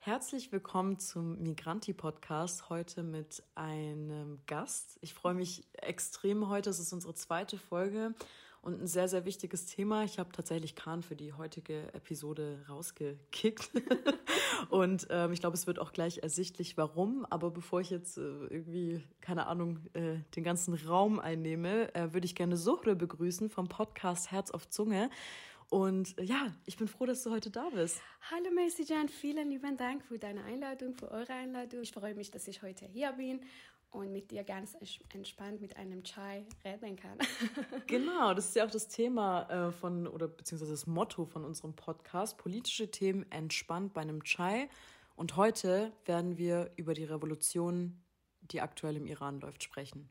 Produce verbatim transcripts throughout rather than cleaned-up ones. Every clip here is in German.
Herzlich willkommen zum Migranti-Podcast, heute mit einem Gast. Ich freue mich extrem heute, es ist unsere zweite Folge und ein sehr, sehr wichtiges Thema. Ich habe tatsächlich Kahn für die heutige Episode rausgekickt und ähm, ich glaube, es wird auch gleich ersichtlich, warum. Aber bevor ich jetzt äh, irgendwie, keine Ahnung, äh, den ganzen Raum einnehme, äh, würde ich gerne Sohre begrüßen vom Podcast Herz auf Zunge. Und ja, ich bin froh, dass du heute da bist. Hallo Macy Jane, vielen lieben Dank für deine Einladung, für eure Einladung. Ich freue mich, dass ich heute hier bin und mit dir ganz entspannt mit einem Chai reden kann. Genau, das ist ja auch das Thema von, oder beziehungsweise das Motto von unserem Podcast, politische Themen entspannt bei einem Chai. Und heute werden wir über die Revolution, die aktuell im Iran läuft, sprechen.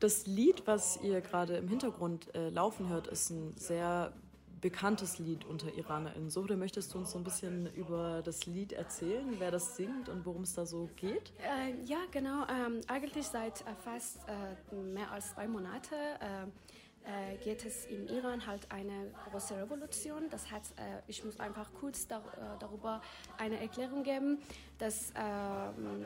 Das Lied, was ihr gerade im Hintergrund äh, laufen hört, ist ein sehr bekanntes Lied unter IranerInnen. Sohre, möchtest du uns so ein bisschen über das Lied erzählen, wer das singt und worum es da so geht? Äh, ja, genau. Ähm, eigentlich seit äh, fast äh, mehr als zwei Monaten äh, Äh, geht es in Iran halt eine große Revolution. Das heißt, äh, ich muss einfach kurz dar- äh, darüber eine Erklärung geben, dass, äh,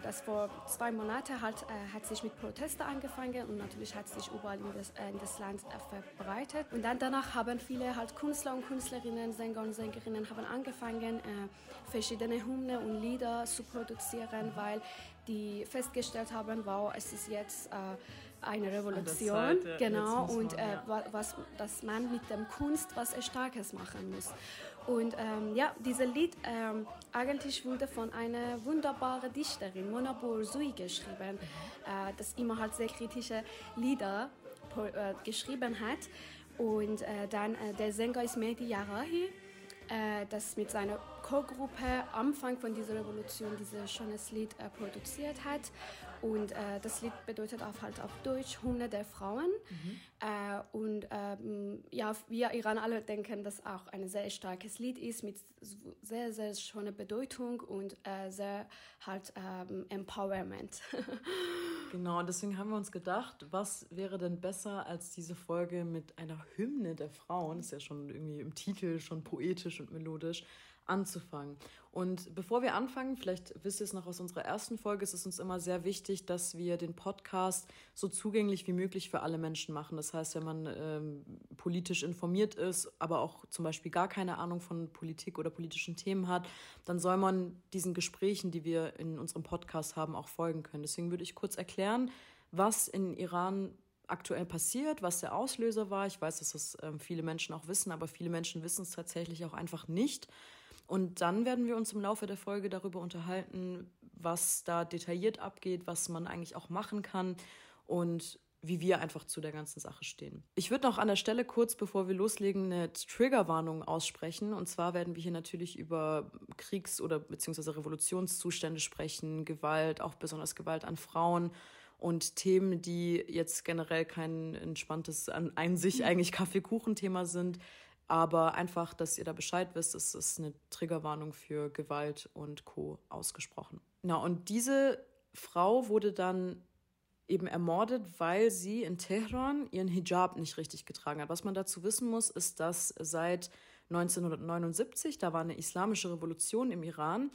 dass vor zwei Monaten halt, äh, hat sich mit Protesten angefangen und natürlich hat sich überall in das, äh, in das Land äh, verbreitet. Und dann danach haben viele halt Künstler und Künstlerinnen, Sänger und Sängerinnen haben angefangen, äh, verschiedene Hymnen und Lieder zu produzieren, weil die festgestellt haben, wow, es ist jetzt äh, eine Revolution, Seite, genau, und äh, was, dass man mit dem Kunst was Starkes machen muss. Und ähm, ja, dieses Lied ähm, eigentlich wurde von einer wunderbaren Dichterin, Mona Burzui, geschrieben, äh, das immer halt sehr kritische Lieder äh, geschrieben hat. Und äh, dann äh, der Sänger ist Mehdi Yarahi, äh, das mit seiner Co-Gruppe am Anfang von dieser Revolution dieses schönes Lied äh, produziert hat. Und äh, das Lied bedeutet auch halt auf Deutsch Hymne der Frauen. Mhm. Äh, und ähm, ja, wir Iraner alle denken, dass auch ein sehr starkes Lied ist mit sehr, sehr schöner Bedeutung und äh, sehr halt ähm, Empowerment. Genau, und deswegen haben wir uns gedacht, was wäre denn besser als diese Folge mit einer Hymne der Frauen, ist ja schon irgendwie im Titel schon poetisch und melodisch, anzufangen. Und bevor wir anfangen, vielleicht wisst ihr es noch aus unserer ersten Folge, es ist uns immer sehr wichtig, dass wir den Podcast so zugänglich wie möglich für alle Menschen machen. Das heißt, wenn man ähm, politisch informiert ist, aber auch zum Beispiel gar keine Ahnung von Politik oder politischen Themen hat, dann soll man diesen Gesprächen, die wir in unserem Podcast haben, auch folgen können. Deswegen würde ich kurz erklären, was in Iran aktuell passiert, was der Auslöser war. Ich weiß, dass das ähm, viele Menschen auch wissen, aber viele Menschen wissen es tatsächlich auch einfach nicht. Und dann werden wir uns im Laufe der Folge darüber unterhalten, was da detailliert abgeht, was man eigentlich auch machen kann und wie wir einfach zu der ganzen Sache stehen. Ich würde noch an der Stelle kurz, bevor wir loslegen, eine Triggerwarnung aussprechen. Und zwar werden wir hier natürlich über Kriegs- oder beziehungsweise Revolutionszustände sprechen, Gewalt, auch besonders Gewalt an Frauen und Themen, die jetzt generell kein entspanntes, an sich eigentlich Kaffeekuchen-Thema sind. Aber einfach, dass ihr da Bescheid wisst, es ist eine Triggerwarnung für Gewalt und Co. ausgesprochen. Na, und diese Frau wurde dann eben ermordet, weil sie in Teheran ihren Hijab nicht richtig getragen hat. Was man dazu wissen muss, ist, dass seit neunzehnhundertneunundsiebzig, da war eine islamische Revolution im Iran,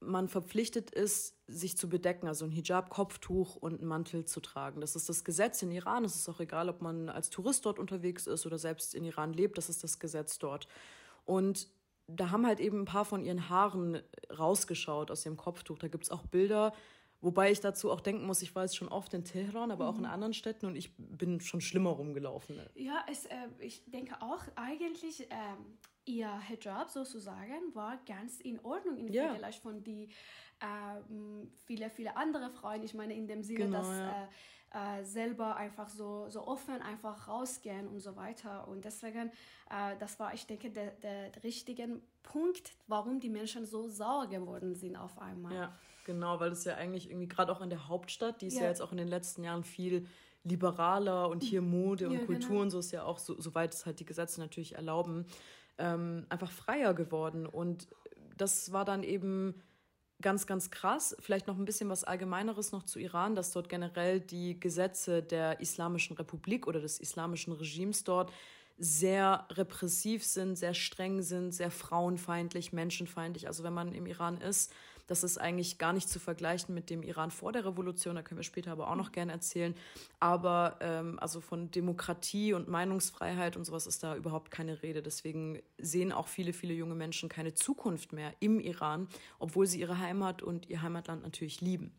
man verpflichtet ist, sich zu bedecken, also ein Hijab, Kopftuch und einen Mantel zu tragen. Das ist das Gesetz in Iran. Es ist auch egal, ob man als Tourist dort unterwegs ist oder selbst in Iran lebt. Das ist das Gesetz dort. Und da haben halt eben ein paar von ihren Haaren rausgeschaut aus ihrem Kopftuch. Da gibt es auch Bilder, wobei ich dazu auch denken muss, ich war jetzt schon oft in Teheran, aber auch in anderen Städten und ich bin schon schlimmer rumgelaufen. Ne? Ja, es, äh, ich denke auch eigentlich... Ähm ihr Hijab sozusagen war ganz in Ordnung im yeah. Vergleich von die äh, viele, viele andere Frauen. Ich meine in dem Sinne, genau, dass ja. äh, äh, selber einfach so, so offen einfach rausgehen und so weiter. Und deswegen, äh, das war, ich denke, der, der richtige Punkt, warum die Menschen so sauer geworden sind auf einmal. Ja, genau, weil es ja eigentlich irgendwie gerade auch in der Hauptstadt, die ist ja, ja jetzt auch in den letzten Jahren viel liberaler und hier Mode und ja, Kultur genau. und so ist ja auch, so, soweit es halt die Gesetze natürlich erlauben, ähm, einfach freier geworden. Und das war dann eben ganz, ganz krass. Vielleicht noch ein bisschen was Allgemeineres noch zu Iran, dass dort generell die Gesetze der Islamischen Republik oder des islamischen Regimes dort sehr repressiv sind, sehr streng sind, sehr frauenfeindlich, menschenfeindlich. Also wenn man im Iran ist, das ist eigentlich gar nicht zu vergleichen mit dem Iran vor der Revolution, da können wir später aber auch noch gerne erzählen. Aber ähm, also von Demokratie und Meinungsfreiheit und sowas ist da überhaupt keine Rede. Deswegen sehen auch viele, viele junge Menschen keine Zukunft mehr im Iran, obwohl sie ihre Heimat und ihr Heimatland natürlich lieben.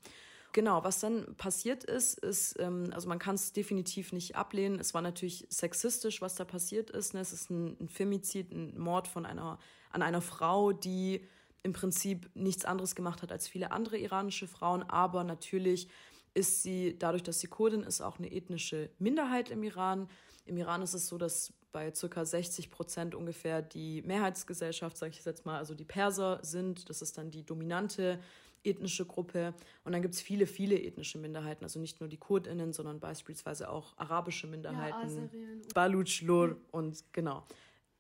Genau, was dann passiert ist, ist, ähm, also man kann es definitiv nicht ablehnen. Es war natürlich sexistisch, was da passiert ist. Ne? Es ist ein, ein Femizid, ein Mord von einer, an einer Frau, die im Prinzip nichts anderes gemacht hat als viele andere iranische Frauen. Aber natürlich ist sie, dadurch, dass sie Kurdin ist, auch eine ethnische Minderheit im Iran. Im Iran ist es so, dass bei ca. sechzig Prozent ungefähr die Mehrheitsgesellschaft, sage ich jetzt mal, also die Perser sind. Das ist dann die dominante ethnische Gruppe. Und dann gibt es viele, viele ethnische Minderheiten. Also nicht nur die KurdInnen, sondern beispielsweise auch arabische Minderheiten, ja, Baluch, Lur mhm. und genau.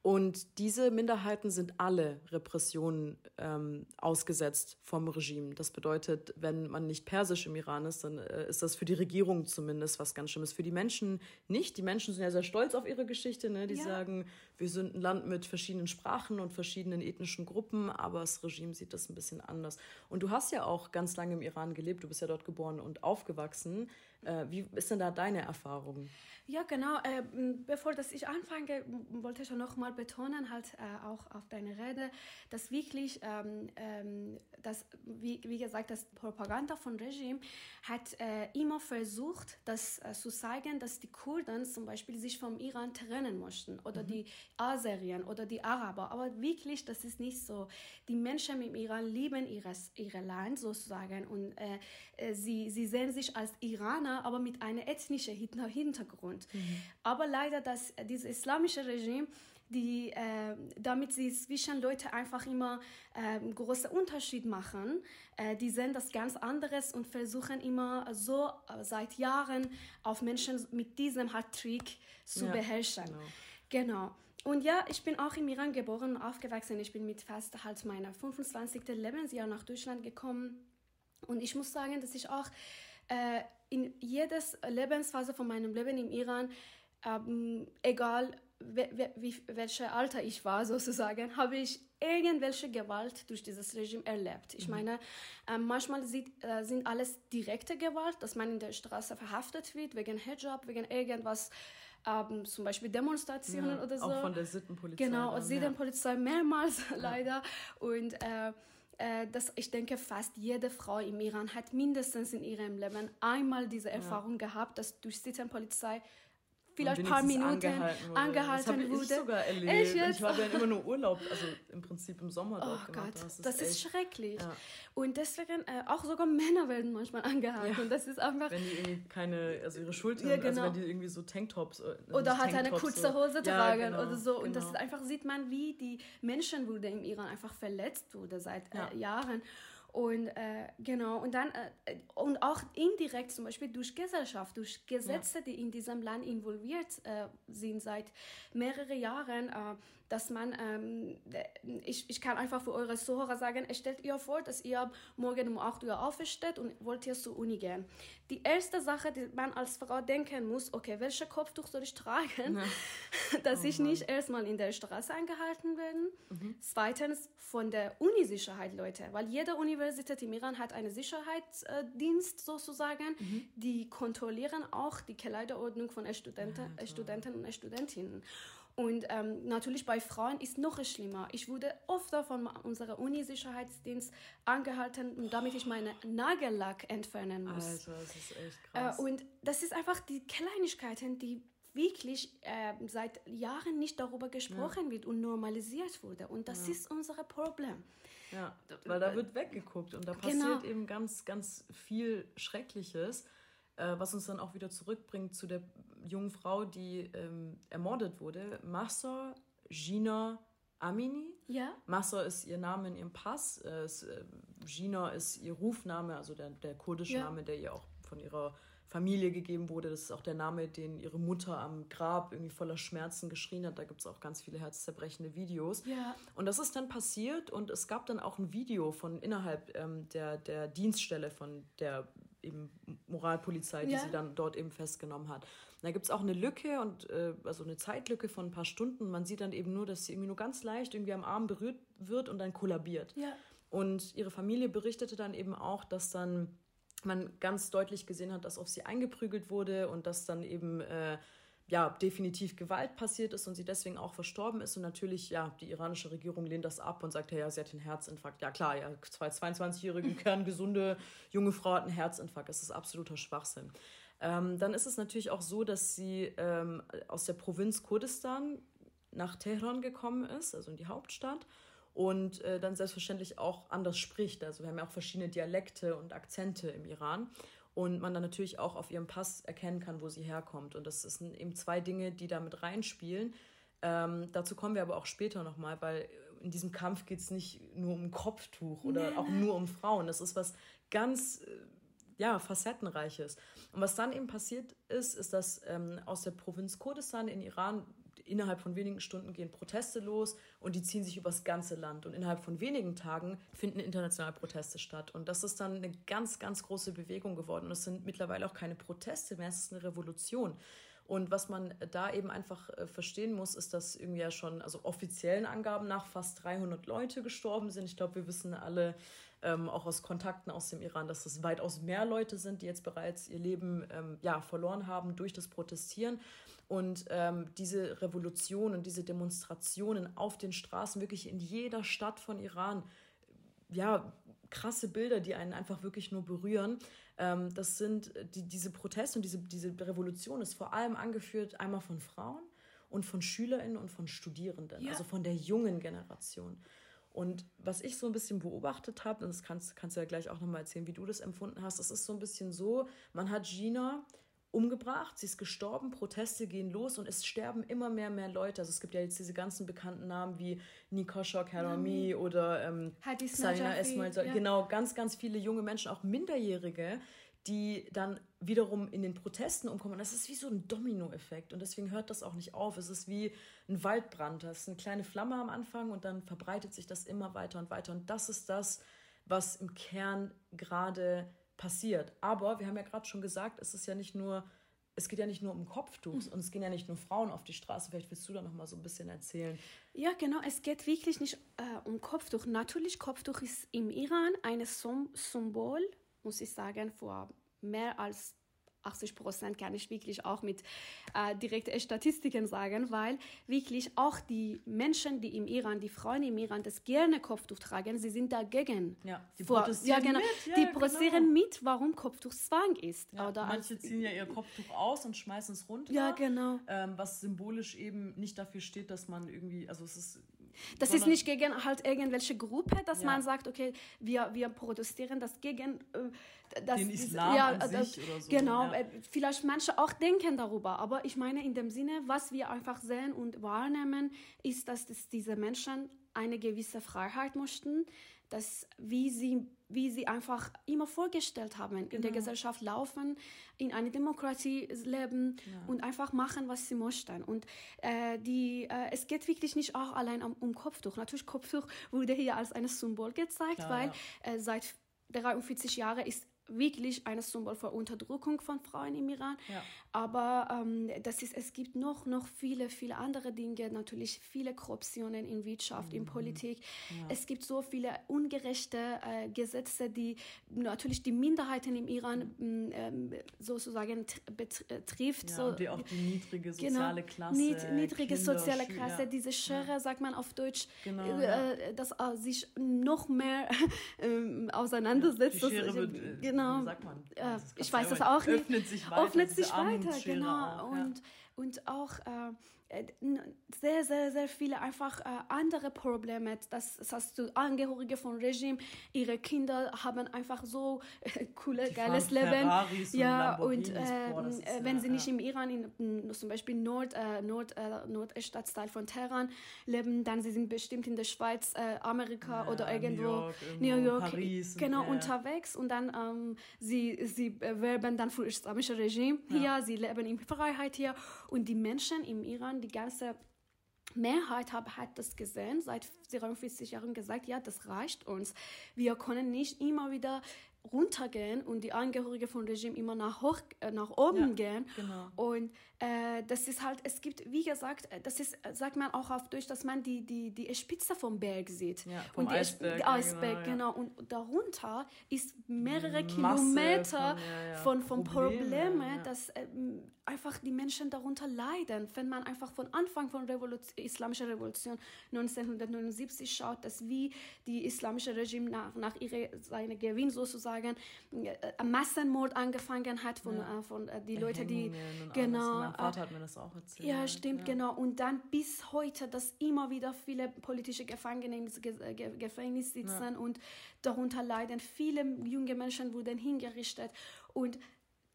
Und diese Minderheiten sind alle Repressionen ähm, ausgesetzt vom Regime. Das bedeutet, wenn man nicht persisch im Iran ist, dann äh, ist das für die Regierung zumindest was ganz Schlimmes. Für die Menschen nicht. Die Menschen sind ja sehr stolz auf ihre Geschichte. Ne? Die ja. sagen, wir sind ein Land mit verschiedenen Sprachen und verschiedenen ethnischen Gruppen, aber das Regime sieht das ein bisschen anders. Und du hast ja auch ganz lange im Iran gelebt. Du bist ja dort geboren und aufgewachsen. Äh, wie ist denn da deine Erfahrung? Ja, genau. Äh, bevor dass ich anfange, wollte ich ja noch mal betonen halt äh, auch auf deine Rede, dass wirklich, ähm, ähm, dass, wie, wie gesagt, das Propaganda von Regime hat äh, immer versucht, das äh, zu zeigen, dass die Kurden zum Beispiel sich vom Iran trennen möchten oder mhm. die Aserien oder die Araber. Aber wirklich, das ist nicht so. Die Menschen im Iran lieben ihres, ihr Land sozusagen und äh, äh, sie, sie sehen sich als Iraner, aber mit einem ethnischen Hintergrund. Mhm. Aber leider, dass dieses islamische Regime, die äh, damit sie zwischen Leute einfach immer äh, großen Unterschied machen. Äh, die sehen das ganz anderes und versuchen immer so äh, seit Jahren auf Menschen mit diesem Hat-Trick zu ja, beherrschen. Genau. genau. Und ja, ich bin auch im Iran geboren und aufgewachsen. Ich bin mit fast halt meinem fünfundzwanzigsten Lebensjahr nach Deutschland gekommen. Und ich muss sagen, dass ich auch äh, in jeder Lebensphase von meinem Leben im Iran, ähm, egal welche Alter ich war, sozusagen, habe ich irgendwelche Gewalt durch dieses Regime erlebt. Ich meine, äh, manchmal sieht, äh, sind alles direkte Gewalt, dass man in der Straße verhaftet wird, wegen Hijab, wegen irgendwas, ähm, zum Beispiel Demonstrationen ja, oder so. Auch von der Sittenpolizei. Genau, Sittenpolizei ja. mehrmals ja. leider. Und äh, äh, das, ich denke, fast jede Frau im Iran hat mindestens in ihrem Leben einmal diese Erfahrung ja. gehabt, dass durch Sittenpolizei vielleicht ein paar Minuten angehalten wurde. Angehalten das habe ich sogar erlebt. Ich, ich war dann immer nur Urlaub, also im Prinzip im Sommer dort oh gemacht. Gott, das ist, das ist schrecklich. Ja. Und deswegen, äh, auch sogar Männer werden manchmal angehalten. Ja. Das ist einfach, wenn die irgendwie keine, also ihre Schultern, ja, genau. also wenn die irgendwie so Tanktops. Äh, oder halt Tanktops, eine kurze Hose so. tragen ja, genau, oder so. Und genau. das ist einfach, sieht man, wie die Menschenwürde im Iran einfach verletzt wurde seit äh, ja. Jahren. Und äh, genau, und dann äh, und auch indirekt zum Beispiel durch Gesellschaft, durch Gesetze, ja. die in diesem Land involviert äh, sind seit mehreren Jahren, äh, dass man, ähm, ich, ich kann einfach für eure Zuhörer sagen, stellt ihr vor, dass ihr morgen um acht Uhr aufsteht und wollt ihr zur Uni gehen. Die erste Sache, die man als Frau denken muss, okay, welches Kopftuch soll ich tragen, ja. dass oh ich Mann. nicht erstmal in der Straße angehalten werde. Mhm. Zweitens, von der Unisicherheit, Leute, weil jede Universität Die Universität im Iran hat einen Sicherheitsdienst sozusagen, mhm. die kontrollieren auch die Kleiderordnung von Studenten, ja, Studenten und Studentinnen. Und ähm, natürlich bei Frauen ist noch schlimmer. Ich wurde oft von unserem Unisicherheitsdienst angehalten, damit ich meinen Nagellack entfernen muss. Also, das ist echt krass. Äh, und das ist einfach die Kleinigkeiten, die wirklich äh, seit Jahren nicht darüber gesprochen ja. wird und normalisiert wurde. Und das ja. ist unser Problem. Ja, weil da wird weggeguckt und da passiert genau. eben ganz, ganz viel Schreckliches. äh, was uns dann auch wieder zurückbringt zu der jungen Frau, die ähm, ermordet wurde, Masa Gina Amini. Ja. Masa ist ihr Name in ihrem Pass, äh, ist, äh, Gina ist ihr Rufname, also der, der kurdische ja. Name, der ihr auch von ihrer Familie gegeben wurde. Das ist auch der Name, den ihre Mutter am Grab irgendwie voller Schmerzen geschrien hat. Da gibt es auch ganz viele herzzerbrechende Videos. Ja. Und das ist dann passiert und es gab dann auch ein Video von innerhalb ähm, der, der Dienststelle von der eben Moralpolizei, die ja. sie dann dort eben festgenommen hat. Und da gibt es auch eine Lücke, und äh, also eine Zeitlücke von ein paar Stunden. Man sieht dann eben nur, dass sie irgendwie nur ganz leicht irgendwie am Arm berührt wird und dann kollabiert. Ja. Und ihre Familie berichtete dann eben auch, dass dann man ganz deutlich gesehen hat, dass auf sie eingeprügelt wurde und dass dann eben äh, ja definitiv Gewalt passiert ist und sie deswegen auch verstorben ist. Und natürlich, ja, die iranische Regierung lehnt das ab und sagt, ja, sie hat einen Herzinfarkt. Ja klar, ja, zwei zweiundzwanzigjährige, kerngesunde junge Frau hat einen Herzinfarkt. Das ist absoluter Schwachsinn. Ähm, dann ist es natürlich auch so, dass sie ähm, aus der Provinz Kurdistan nach Teheran gekommen ist, also in die Hauptstadt. Und äh, dann selbstverständlich auch anders spricht. Also wir haben ja auch verschiedene Dialekte und Akzente im Iran. Und man dann natürlich auch auf ihrem Pass erkennen kann, wo sie herkommt. Und das sind eben zwei Dinge, die da mit reinspielen. Ähm, dazu kommen wir aber auch später nochmal, weil in diesem Kampf geht es nicht nur um Kopftuch oder nee, auch nee. nur um Frauen. Das ist was ganz äh, ja, Facettenreiches. Und was dann eben passiert ist, ist, dass ähm, aus der Provinz Kurdistan in Iran innerhalb von wenigen Stunden gehen Proteste los und die ziehen sich übers ganze Land. Und innerhalb von wenigen Tagen finden internationale Proteste statt. Und das ist dann eine ganz, ganz große Bewegung geworden. Und es sind mittlerweile auch keine Proteste mehr, es ist eine Revolution. Und was man da eben einfach verstehen muss, ist, dass irgendwie ja schon, also offiziellen Angaben nach, fast dreihundert Leute gestorben sind. Ich glaube, wir wissen alle, ähm, auch aus Kontakten aus dem Iran, dass es weitaus mehr Leute sind, die jetzt bereits ihr Leben ähm, ja, verloren haben durch das Protestieren. Und ähm, diese Revolution und diese Demonstrationen auf den Straßen, wirklich in jeder Stadt von Iran, ja, krasse Bilder, die einen einfach wirklich nur berühren. Ähm, das sind die, diese Proteste und diese, diese Revolution ist vor allem angeführt einmal von Frauen und von SchülerInnen und von Studierenden, ja. also von der jungen Generation. Und was ich so ein bisschen beobachtet habe, und das kannst, kannst du ja gleich auch nochmal erzählen, wie du das empfunden hast, es ist so ein bisschen so, man hat Gina umgebracht, sie ist gestorben, Proteste gehen los und es sterben immer mehr mehr Leute. Also es gibt ja jetzt diese ganzen bekannten Namen wie Nikosha Keremie mhm. oder ähm, Heidi Snagafi. Ja. Genau, ganz, ganz viele junge Menschen, auch Minderjährige, die dann wiederum in den Protesten umkommen. Und das ist wie so ein Dominoeffekt. Und deswegen hört das auch nicht auf. Es ist wie ein Waldbrand. Das ist eine kleine Flamme am Anfang und dann verbreitet sich das immer weiter und weiter. Und das ist das, was im Kern gerade passiert. Aber wir haben ja gerade schon gesagt, es ist ja nicht nur, es geht ja nicht nur um Kopftuch mhm. und es gehen ja nicht nur Frauen auf die Straße. Vielleicht willst du da noch mal so ein bisschen erzählen. Ja, genau. Es geht wirklich nicht äh, um Kopftuch. Natürlich, Kopftuch ist im Iran ein Symbol, muss ich sagen, vor mehr als achtzig Prozent kann ich wirklich auch mit äh, direkten Statistiken sagen, weil wirklich auch die Menschen, die im Iran, die Frauen im Iran, das gerne Kopftuch tragen, sie sind dagegen. Ja, die Vor, protestieren ja, genau, mit. Ja, die protestieren genau. mit, warum Kopftuch Zwang ist. Ja, oder manche ziehen ja ihr Kopftuch aus und schmeißen es runter. Ja, genau. Ähm, was symbolisch eben nicht dafür steht, dass man irgendwie, also es ist... Das ist nicht gegen halt irgendwelche Gruppe, dass ja. man sagt, okay, wir, wir protestieren das gegen... Äh, das, den Islam ja, an das, sich oder so. Genau, ja. Vielleicht manche auch denken darüber, aber ich meine in dem Sinne, was wir einfach sehen und wahrnehmen, ist, dass das diese Menschen eine gewisse Freiheit möchten, dass wie sie, wie sie einfach immer vorgestellt haben, genau. in der Gesellschaft laufen, in einer Demokratie leben ja. und einfach machen, was sie möchten. Und äh, die, äh, es geht wirklich nicht auch allein um, um Kopftuch. Natürlich, Kopftuch wurde hier als ein Symbol gezeigt, ja, weil ja. Äh, seit dreiundvierzig Jahren ist wirklich ein Symbol für Unterdrückung von Frauen im Iran. Ja. Aber ähm, das ist, es gibt noch, noch viele, viele andere Dinge. Natürlich viele Korruptionen in Wirtschaft, mhm. in Politik. Ja. Es gibt so viele ungerechte äh, Gesetze, die natürlich die Minderheiten im Iran ähm, sozusagen betrifft. Ja, so, und die auch die niedrige soziale genau, Klasse. Nied, niedrige Kinder, soziale Klasse, ja. diese Schere, ja. sagt man auf Deutsch, genau, äh, ja. dass äh, sich noch mehr äh, auseinandersetzt. Ja, die Schere das, wird, genau. Genau, sagt man, äh, ich weiß es auch nicht, öffnet sich weiter, öffnet sich weiter genau. Ja. Und und auch äh, sehr, sehr, sehr viele einfach äh, andere Probleme. Das, das heißt, Angehörige vom Regime, ihre Kinder haben einfach so äh, cooles, geiles Leben. Und ja, und äh, Boah, ist, wenn ja, sie nicht ja. im Iran, in, in, zum Beispiel Nord, äh, Nord, äh, Nordstadtteil von Teheran leben, dann sie sind bestimmt in der Schweiz, äh, Amerika ja, oder irgendwo, New York, irgendwo New York Paris, genau, und, ja. unterwegs. Und dann ähm, sie, sie werben dann für das islamische Regime hier, ja. sie leben in Freiheit hier. Und die Menschen im Iran, die ganze Mehrheit hab, hat das gesehen, seit vierundvierzig Jahren gesagt, ja, das reicht uns. Wir können nicht immer wieder runtergehen und die Angehörigen vom Regime immer nach hoch, nach oben ja, gehen. Genau. Und äh, das ist halt, es gibt, wie gesagt, das ist, sagt man auch auf Deutsch, dass man die, die, die Spitze vom Berg sieht. Ja, vom und die Eisberg, die Eisberg genau, ja. genau. Und darunter ist mehrere Masse Kilometer von, ja, ja. von, von Probleme, Probleme ja. dass äh, einfach die Menschen darunter leiden. Wenn man einfach von Anfang von Revolution, islamischer Revolution neunzehnhundertneunundsiebzig schaut, dass wie die islamische Regime nach, nach ihre, seine Gewinn sozusagen Massenmord angefangen hat von, ja. von, von die Leute, die genau. Mein Vater hat mir das auch erzählt. Ja, stimmt, ja. genau. Und dann bis heute, dass immer wieder viele politische Gefangene im Gefängnis sitzen ja. und darunter leiden. Viele junge Menschen wurden hingerichtet. Und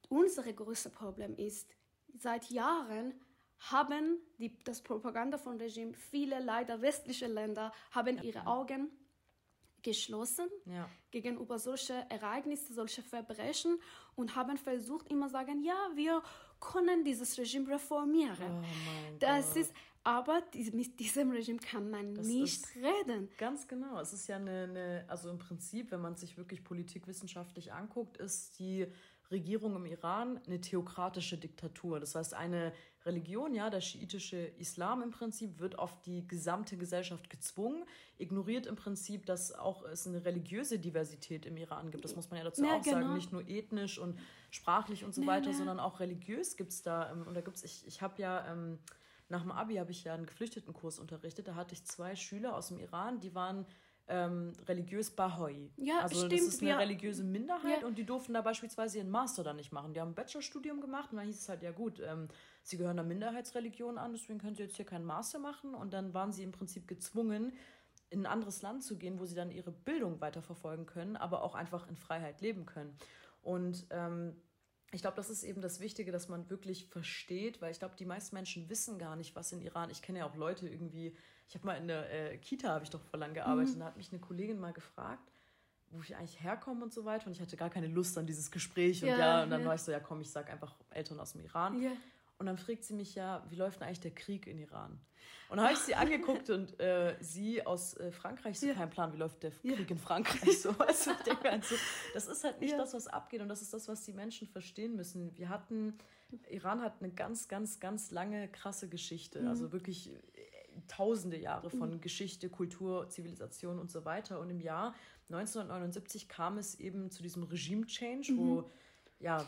unser größtes Problem ist, seit Jahren haben die, das Propaganda vom Regime, viele leider westliche Länder, haben ja. ihre Augen geschlossen ja. gegenüber solche Ereignisse, solche Verbrechen und haben versucht immer sagen, ja, wir können dieses Regime reformieren. Oh das Gott. ist, aber die, mit diesem Regime kann man das nicht reden. Ganz genau. Es ist ja eine, eine, also im Prinzip, wenn man sich wirklich politikwissenschaftlich anguckt, ist die Regierung im Iran eine theokratische Diktatur. Das heißt, eine Religion, ja, der schiitische Islam im Prinzip, wird auf die gesamte Gesellschaft gezwungen, ignoriert im Prinzip, dass auch es eine religiöse Diversität im Iran gibt. Das muss man ja dazu ja, auch genau. sagen, nicht nur ethnisch und sprachlich und so nee, weiter, nee. sondern auch religiös gibt es da. Und da gibt's, ich, ich habe ja... Ähm, nach dem Abi habe ich ja einen Geflüchtetenkurs unterrichtet. Da hatte ich zwei Schüler aus dem Iran, die waren ähm, religiös Bahai. Ja, also stimmt, das ist eine ja. religiöse Minderheit ja. und die durften da beispielsweise ihren Master dann nicht machen. Die haben ein Bachelorstudium gemacht und dann hieß es halt, ja gut, ähm, sie gehören der Minderheitsreligion an, deswegen können sie jetzt hier keinen Master machen. Und dann waren sie im Prinzip gezwungen, in ein anderes Land zu gehen, wo sie dann ihre Bildung weiterverfolgen können, aber auch einfach in Freiheit leben können. Und ähm, ich glaube, das ist eben das Wichtige, dass man wirklich versteht, weil ich glaube, die meisten Menschen wissen gar nicht, was in Iran, ich kenne ja auch Leute irgendwie, ich habe mal in der äh, Kita, habe ich doch vor lang gearbeitet, mhm. und da hat mich eine Kollegin mal gefragt, wo ich eigentlich herkomme und so weiter, und ich hatte gar keine Lust an dieses Gespräch, und ja, ja und dann ja. war ich so, ja komm, ich sag einfach Eltern aus dem Iran. Ja. Und dann fragt sie mich ja, wie läuft denn eigentlich der Krieg in Iran? Und dann habe ich sie angeguckt und äh, sie aus äh, Frankreich, so ja. kein Plan, wie läuft der Krieg ja. in Frankreich? So, also ich denke halt so, das ist halt nicht ja. das, was abgeht, und das ist das, was die Menschen verstehen müssen. Wir hatten, Iran hat eine ganz, ganz, ganz lange, krasse Geschichte, mhm. also wirklich tausende Jahre von mhm. Geschichte, Kultur, Zivilisation und so weiter. Und im Jahr neunzehnhundertneunundsiebzig kam es eben zu diesem Regime-Change, mhm. wo ja,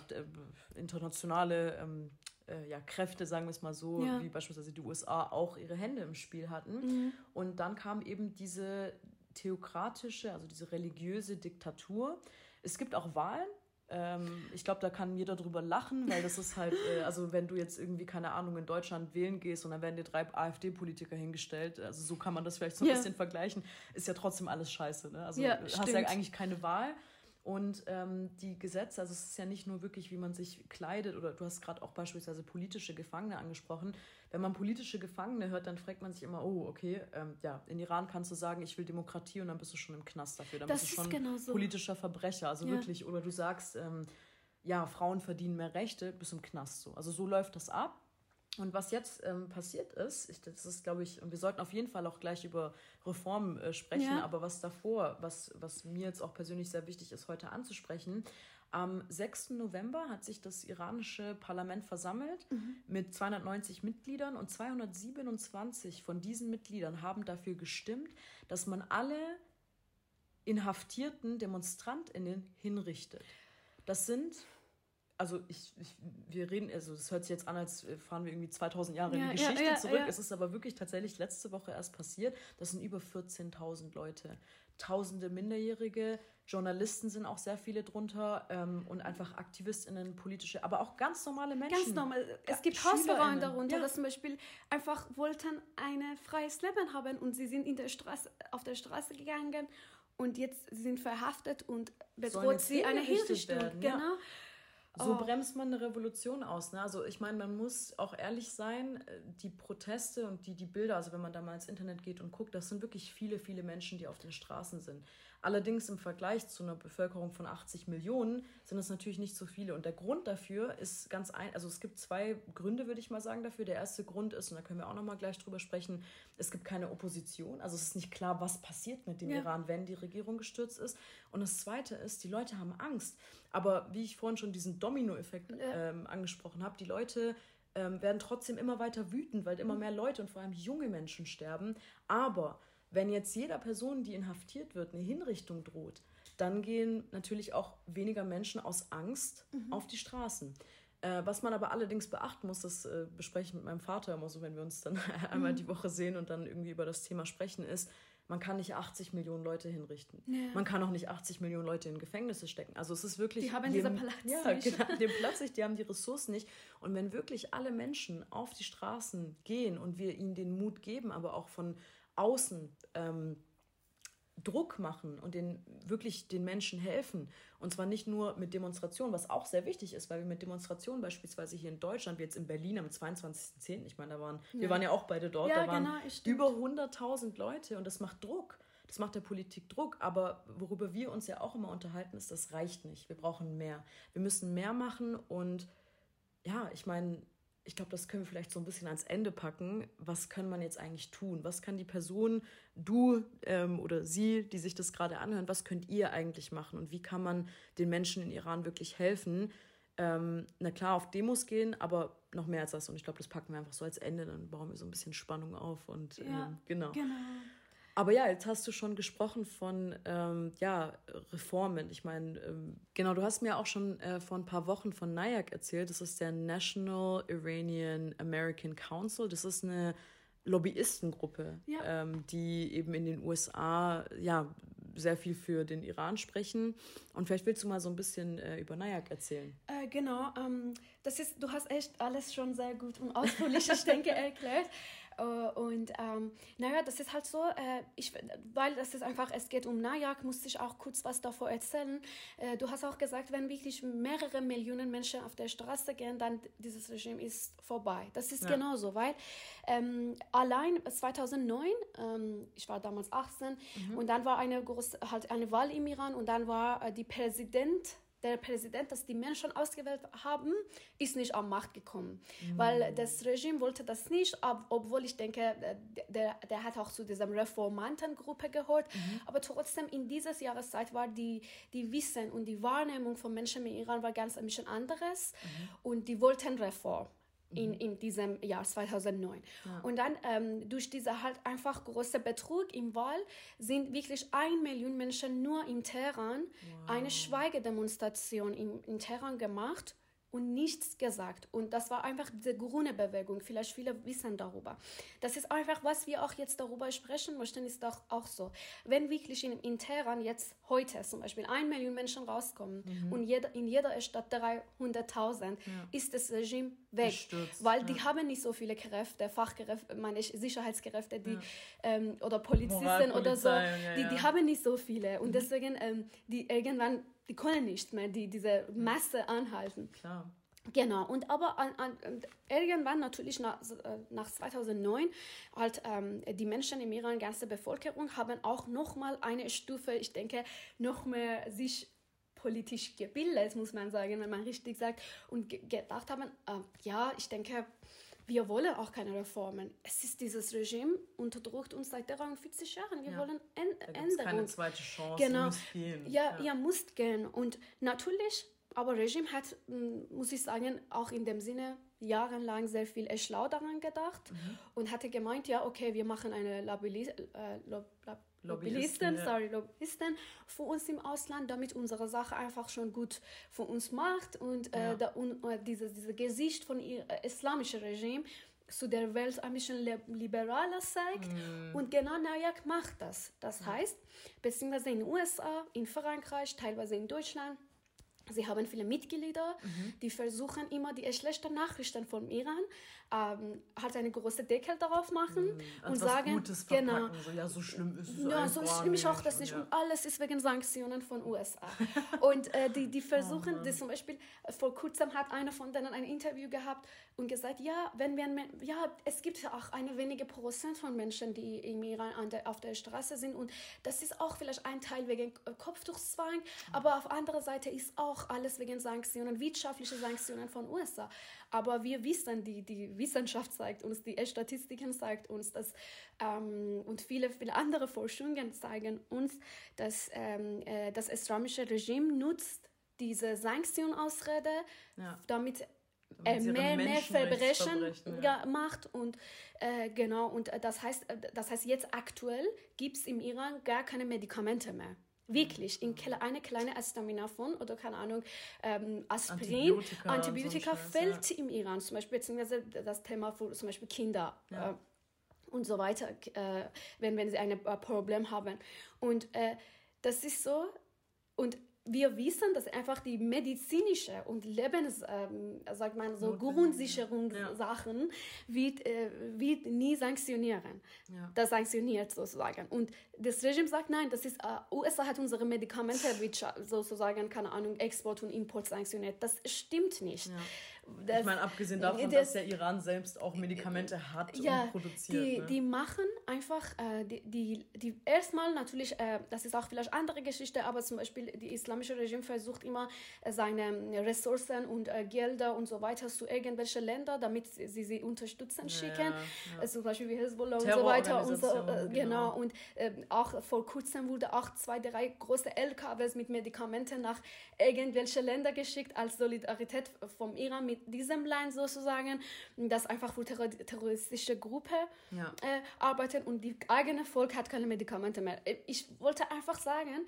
internationale ähm, äh, ja, Kräfte, sagen wir es mal so, ja. wie beispielsweise die U S A, auch ihre Hände im Spiel hatten. Mhm. Und dann kam eben diese theokratische, also diese religiöse Diktatur. Es gibt auch Wahlen. Ähm, ich glaube, da kann jeder drüber lachen, weil das ist halt, äh, also wenn du jetzt irgendwie, keine Ahnung, in Deutschland wählen gehst und dann werden dir drei A F D-Politiker hingestellt, also so kann man das vielleicht so ein ja. bisschen vergleichen, ist ja trotzdem alles scheiße, ne? Also ja, hast stimmt. ja eigentlich keine Wahl. Und ähm, die Gesetze, also es ist ja nicht nur wirklich, wie man sich kleidet, oder du hast gerade auch beispielsweise politische Gefangene angesprochen. Wenn man politische Gefangene hört, dann fragt man sich immer, oh, okay, ähm, ja, in Iran kannst du sagen, ich will Demokratie, und dann bist du schon im Knast dafür. Dann das bist du schon genau so. Politischer Verbrecher, also ja. wirklich. Oder du sagst, ähm, ja, Frauen verdienen mehr Rechte, bist im Knast so. Also so läuft das ab. Und was jetzt ähm, passiert ist, ich, das ist, glaube ich, und wir sollten auf jeden Fall auch gleich über Reformen äh, sprechen, ja. aber was davor, was, was mir jetzt auch persönlich sehr wichtig ist, heute anzusprechen, am sechsten November hat sich das iranische Parlament versammelt mhm. mit zweihundertneunzig Mitgliedern, und zweihundertsiebenundzwanzig von diesen Mitgliedern haben dafür gestimmt, dass man alle inhaftierten DemonstrantInnen hinrichtet. Das sind... also ich, ich, wir reden, also es hört sich jetzt an, als fahren wir irgendwie zweitausend Jahre ja, in die Geschichte ja, ja, zurück. Ja. Es ist aber wirklich tatsächlich letzte Woche erst passiert. Das sind über vierzehntausend Leute. Tausende Minderjährige, Journalisten sind auch sehr viele drunter ähm, und einfach AktivistInnen, politische, aber auch ganz normale Menschen. Ganz normal. Es gibt Hausfrauen darunter, ja. die zum Beispiel einfach wollten ein freies Leben haben und sie sind in der Straße, auf der Straße gegangen und jetzt sind verhaftet und bedroht sie eine Hinrichtung. Genau. Ja. So oh. bremst man eine Revolution aus. Ne? Also ich meine, man muss auch ehrlich sein, die Proteste und die, die Bilder, also wenn man da mal ins Internet geht und guckt, das sind wirklich viele, viele Menschen, die auf den Straßen sind. Allerdings im Vergleich zu einer Bevölkerung von achtzig Millionen sind das natürlich nicht so viele. Und der Grund dafür ist ganz ein, also es gibt zwei Gründe, würde ich mal sagen, dafür. Der erste Grund ist, und da können wir auch nochmal gleich drüber sprechen, es gibt keine Opposition. Also es ist nicht klar, was passiert mit dem ja. Iran, wenn die Regierung gestürzt ist. Und das Zweite ist, die Leute haben Angst. Aber wie ich vorhin schon diesen Domino-Effekt ähm, angesprochen habe. Die Leute ähm, werden trotzdem immer weiter wütend, weil immer mehr Leute und vor allem junge Menschen sterben. Aber wenn jetzt jeder Person, die inhaftiert wird, eine Hinrichtung droht, dann gehen natürlich auch weniger Menschen aus Angst mhm. auf die Straßen. Äh, was man aber allerdings beachten muss, das äh, bespreche ich mit meinem Vater immer so, wenn wir uns dann einmal mhm. die Woche sehen und dann irgendwie über das Thema sprechen, ist, man kann nicht achtzig Millionen Leute hinrichten. Ja. Man kann auch nicht achtzig Millionen Leute in Gefängnisse stecken. Also es ist wirklich... Die haben den, diesen Platz ja, nicht. Genau, den Platz nicht, die haben die Ressourcen nicht. Und wenn wirklich alle Menschen auf die Straßen gehen und wir ihnen den Mut geben, aber auch von außen ähm, Druck machen und den, wirklich den Menschen helfen, und zwar nicht nur mit Demonstrationen, was auch sehr wichtig ist, weil wir mit Demonstrationen beispielsweise hier in Deutschland, wie jetzt in Berlin am zweiundzwanzigsten zehnten, ich meine, da waren, ja. wir waren ja auch beide dort, ja, da waren genau, über hunderttausend Leute und das macht Druck, das macht der Politik Druck, aber worüber wir uns ja auch immer unterhalten ist, das reicht nicht, wir brauchen mehr, wir müssen mehr machen und ja, ich meine, ich glaube, das können wir vielleicht so ein bisschen ans Ende packen. Was kann man jetzt eigentlich tun? Was kann die Person, du ähm, oder sie, die sich das gerade anhören, was könnt ihr eigentlich machen? Und wie kann man den Menschen in Iran wirklich helfen? Ähm, na klar, auf Demos gehen, aber noch mehr als das. Und ich glaube, das packen wir einfach so als Ende. Dann bauen wir so ein bisschen Spannung auf. Und ähm, ja, genau. genau. Aber ja, jetzt hast du schon gesprochen von ähm, ja, Reformen. Ich meine, ähm, genau, du hast mir auch schon äh, vor ein paar Wochen von N I A C erzählt. Das ist der National Iranian American Council. Das ist eine Lobbyistengruppe, ja. ähm, die eben in den U S A ja, sehr viel für den Iran sprechen. Und vielleicht willst du mal so ein bisschen äh, über N I A C erzählen. Äh, genau, ähm, das ist, du hast echt alles schon sehr gut und ausführlich, ich denke, erklärt. Uh, und ähm, naja, das ist halt so, äh, ich, weil das ist einfach, es geht um N I A C, musste ich auch kurz was davor erzählen. Äh, du hast auch gesagt, wenn wirklich mehrere Millionen Menschen auf der Straße gehen, dann dieses Regime ist vorbei. Das ist ja. genauso, weil ähm, allein zweitausendneun, ähm, ich war damals achtzehn, mhm. und dann war eine, große, halt eine Wahl im Iran und dann war äh, die Präsident der Präsident, dass die Menschen ausgewählt haben, ist nicht an die Macht gekommen. Mhm. Weil das Regime wollte das nicht, ob, obwohl ich denke, der, der hat auch zu dieser Reformantengruppe gehört. Mhm. Aber trotzdem, in dieser Jahreszeit war die, die Wissen und die Wahrnehmung von Menschen im Iran war ganz ein bisschen anderes. Mhm. Und die wollten Reform. In, in diesem Jahr zweitausendneun. Ja. Und dann ähm, durch diese halt einfach große Betrug im Wahl sind wirklich ein Million Menschen nur in Teheran wow. eine Schweigedemonstration in, in Teheran gemacht und nichts gesagt. Und das war einfach diese grüne Bewegung. Vielleicht viele wissen darüber. Das ist einfach, was wir auch jetzt darüber sprechen möchten, ist doch auch so. Wenn wirklich in, in Teheran jetzt heute zum Beispiel ein Million Menschen rauskommen mhm. und jeder, in jeder Stadt dreihunderttausend, ja. ist das Regime weg. Gestürzt, weil ja. die haben nicht so viele Kräfte, Fachkräfte, meine Sicherheitskräfte, die, ja. ähm, oder Polizisten oder so. Ja, die, ja. die haben nicht so viele. Und mhm. deswegen, ähm, die irgendwann die können nicht mehr die, diese Masse anhalten. Klar. Genau, und aber an, an, irgendwann natürlich nach, nach zweitausendneun halt ähm, die Menschen im Iran, ganze Bevölkerung, haben auch nochmal eine Stufe, ich denke, noch mehr sich politisch gebildet, muss man sagen, wenn man richtig sagt, und ge- gedacht haben, äh, ja, ich denke, wir wollen auch keine Reformen. Es ist dieses Regime, unterdrückt uns seit dreiundvierzig Jahren. Wir ja. wollen en- da gibt's Änderung. Keine zweite Chance, genau. Ihr müsst gehen. Ja, ja, ihr müsst gehen. Und natürlich, aber Regime hat, muss ich sagen, auch in dem Sinne jahrelang sehr viel schlau daran gedacht mhm. und hatte gemeint, ja, okay, wir machen eine Lobby- äh, Lob- Lobbyisten, sorry, Lobbyisten für uns im Ausland, damit unsere Sache einfach schon gut für uns macht und äh, ja. da, un, äh, dieses, dieses Gesicht von ihr, äh, islamischen Regime zu der Welt ein bisschen liberaler zeigt. Mm. Und genau Nayak macht das. Das ja. heißt, beziehungsweise in den U S A, in Frankreich, teilweise in Deutschland, sie haben viele Mitglieder, mhm. die versuchen immer die schlechten Nachrichten vom Iran, ähm, halt eine große Deckel darauf machen mhm. und also sagen, Gutes genau, so, ja, so schlimm ist es ja, so schlimm ist auch das nicht. Ja. Und alles ist wegen Sanktionen von U S A. Und äh, die, die versuchen, oh, die zum Beispiel, vor kurzem hat einer von denen ein Interview gehabt und gesagt, ja, wenn wir, ja, es gibt ja auch eine wenige Prozent von Menschen, die im Iran an der, auf der Straße sind, und das ist auch vielleicht ein Teil wegen Kopftuchzwang, mhm. aber auf anderer Seite ist auch Auch alles wegen Sanktionen, wirtschaftliche Sanktionen von U S A. Aber wir wissen, die, die Wissenschaft zeigt uns, die Statistiken zeigt uns, dass, ähm, und viele, viele andere Forschungen zeigen uns, dass ähm, äh, das islamische Regime nutzt diese Sanktionsausrede, ja. damit Äh, mehr, mehr Verbrechen ja. macht und äh, genau, und das heißt, das heißt jetzt aktuell gibt es im Iran gar keine Medikamente mehr. Wirklich, in eine kleine Acetaminophen oder keine Ahnung, ähm, Aspirin, Antibiotika, Antibiotika so fällt ja. im Iran, zum Beispiel, beziehungsweise das Thema für zum Beispiel Kinder ja. äh, und so weiter, äh, wenn, wenn sie ein Problem haben. Und äh, das ist so, und wir wissen, dass einfach die medizinische und Lebens, ähm, sagt man so, Grundsicherungssachen ja. wird, äh, wird nie sanktionieren. Ja. Das sanktioniert sozusagen. Und das Regime sagt, nein, das ist, äh, U S A hat unsere Medikamente sozusagen, keine Ahnung, Export und Import sanktioniert. Das stimmt nicht. Ja. Das, ich meine, abgesehen davon, das, dass der Iran selbst auch Medikamente hat ja, und produziert. Die, ne? die machen einfach, äh, die, die, die erstmal natürlich, äh, das ist auch vielleicht andere Geschichte, aber zum Beispiel die Islam Das islamische Regime versucht immer, seine Ressourcen und äh, Gelder und so weiter zu irgendwelchen Ländern, damit sie sie unterstützen, ja, schicken. Ja. Zum Beispiel wie Hezbollah und so weiter. Und so, äh, genau. genau. Und äh, auch vor kurzem wurde auch zwei, drei große L K Ws mit Medikamenten nach irgendwelchen Ländern geschickt, als Solidarität vom Iran mit diesem Land sozusagen, das einfach für terror- terroristische Gruppe ja. äh, arbeitet, und die eigene Volk hat keine Medikamente mehr. Ich wollte einfach sagen,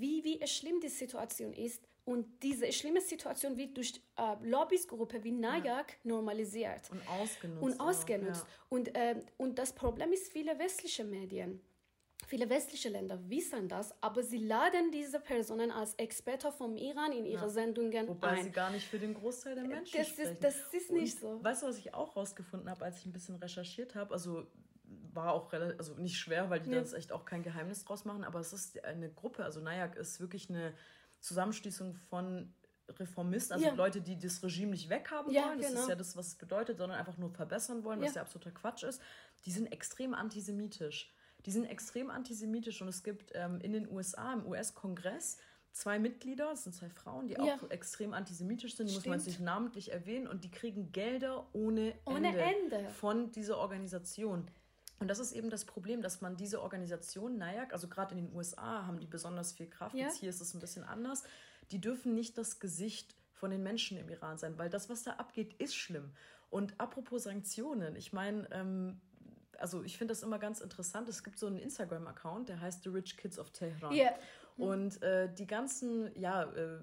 wie, wie schlimm die Situation ist, und diese schlimme Situation wird durch äh, Lobbygruppen wie Nayak ja. normalisiert. Und ausgenutzt. Und, ausgenutzt. Ja. Und, äh, und das Problem ist, viele westliche Medien, viele westliche Länder wissen das, aber sie laden diese Personen als Experten vom Iran in ihre ja. Sendungen Wobei ein. Wobei sie gar nicht für den Großteil der Menschen das sprechen. Ist, das ist nicht und, so. Weißt du, was ich auch rausgefunden habe, als ich ein bisschen recherchiert habe? Also war auch relativ, also nicht schwer, weil die ja. da jetzt echt auch kein Geheimnis draus machen, aber es ist eine Gruppe, also Nayak ist wirklich eine Zusammenschließung von Reformisten, also ja. Leute, die das Regime nicht weghaben ja, wollen, das genau. ist ja das, was es bedeutet, sondern einfach nur verbessern wollen, ja. was ja absoluter Quatsch ist, die sind extrem antisemitisch. Die sind extrem antisemitisch und es gibt ähm, in den U S A, im U S-Kongress, zwei Mitglieder, das sind zwei Frauen, die auch ja. extrem antisemitisch sind, die Stimmt. muss man sich namentlich erwähnen, und die kriegen Gelder ohne, ohne Ende, Ende von dieser Organisation. Und das ist eben das Problem, dass man diese Organisation, Nayak, also gerade in den U S A haben die besonders viel Kraft, ja. jetzt hier ist es ein bisschen anders, die dürfen nicht das Gesicht von den Menschen im Iran sein, weil das, was da abgeht, ist schlimm. Und apropos Sanktionen, ich meine, ähm, also ich finde das immer ganz interessant, es gibt so einen Instagram-Account, der heißt The Rich Kids of Tehran. Yeah. Mhm. Und äh, die ganzen, ja, äh,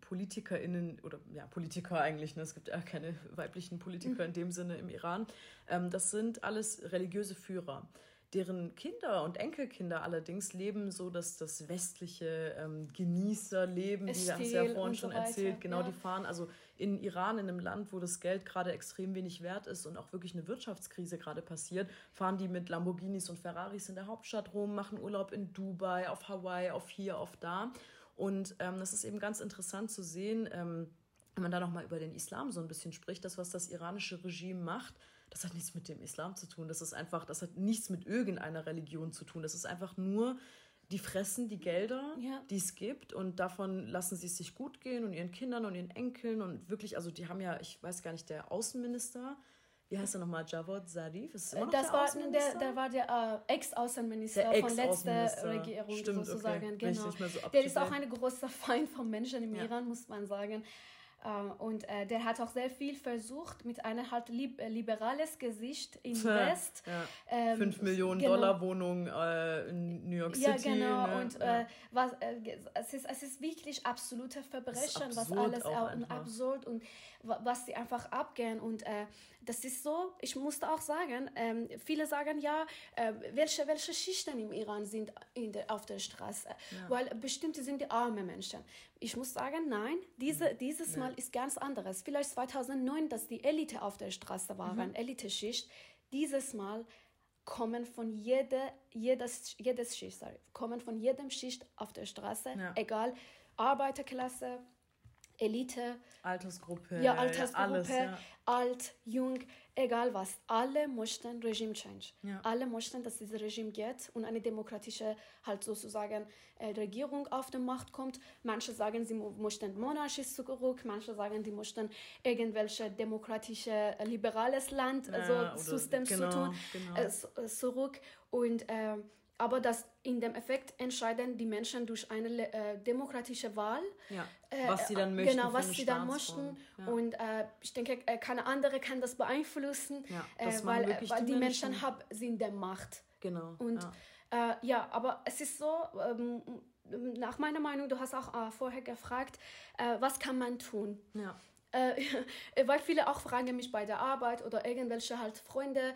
PolitikerInnen, oder ja, Politiker eigentlich, ne? Es gibt ja keine weiblichen Politiker mhm. in dem Sinne im Iran, ähm, das sind alles religiöse Führer. Deren Kinder und Enkelkinder allerdings leben so, dass das westliche ähm, Genießerleben, wie wir es ja vorhin schon so erzählt, genau, ja. die fahren also in Iran, in einem Land, wo das Geld gerade extrem wenig wert ist und auch wirklich eine Wirtschaftskrise gerade passiert, fahren die mit Lamborghinis und Ferraris in der Hauptstadt rum, machen Urlaub in Dubai, auf Hawaii, auf hier, auf da. Und ähm, das ist eben ganz interessant zu sehen, ähm, wenn man da nochmal über den Islam so ein bisschen spricht, das, was das iranische Regime macht, das hat nichts mit dem Islam zu tun. Das ist einfach, das hat nichts mit irgendeiner Religion zu tun. Das ist einfach nur, die fressen die Gelder, ja. die es gibt, und davon lassen sie es sich gut gehen und ihren Kindern und ihren Enkeln, und wirklich, also die haben ja, ich weiß gar nicht, der Außenminister, wie heißt er nochmal, Javad Zarif? Ist immer noch das der war Außenminister? Der, der war der äh, Ex-Außenminister der von letzter Regierung, Stimmt, sozusagen. Okay. Genau. So der ist auch ein großer Feind von Menschen im ja. Iran, muss man sagen. Und äh, der hat auch sehr viel versucht, mit einem halt lib- liberales Gesicht im West. Ja. Ähm, Fünf Millionen genau. Dollar Wohnung äh, in New York ja, City. Genau. Ne? Und, ja, genau. Äh, was, äh, es, ist, es ist wirklich absolute Verbrechen, was alles auch äh, absurd und w- was sie einfach abgehen. Und äh, das ist so, ich musste auch sagen, äh, viele sagen ja, äh, welche, welche Schichten im Iran sind in der, auf der Straße? Ja. Weil bestimmte sind die armen Menschen. Ich muss sagen, nein, diese, dieses ja. Mal ist ganz anderes. Vielleicht zweitausendneun, dass die Elite auf der Straße waren, mhm. Elite-Schicht. Dieses Mal kommen von jeder, jedes, jedes Schicht, sorry, kommen von jedem Schicht auf der Straße, ja. egal, Arbeiterklasse, Elite, Altersgruppe, ja, Altersgruppe, ja, alles, ja. alt, jung, egal was. Alle möchten Regime-Change. Ja. Alle möchten, dass dieses Regime geht und eine demokratische, halt sozusagen, äh, Regierung auf die Macht kommt. Manche sagen, sie m- möchten monarchisch zurück, manche sagen, sie möchten irgendwelche demokratische, liberales Land, ja, also System genau, zu tun, genau. äh, zurück. Und äh, aber das in dem Effekt entscheiden die Menschen durch eine äh, demokratische Wahl, ja, was sie dann möchten. Genau, was sie dann möchten. Ja. Und äh, ich denke, keine andere kann das beeinflussen, ja, das äh, weil, weil die, die Menschen, Menschen hab, sind der Macht. Genau. Und ja, äh, ja aber es ist so, ähm, nach meiner Meinung, du hast auch äh, vorher gefragt, äh, was kann man tun? Ja. Weil viele auch fragen mich bei der Arbeit oder irgendwelche halt Freunde,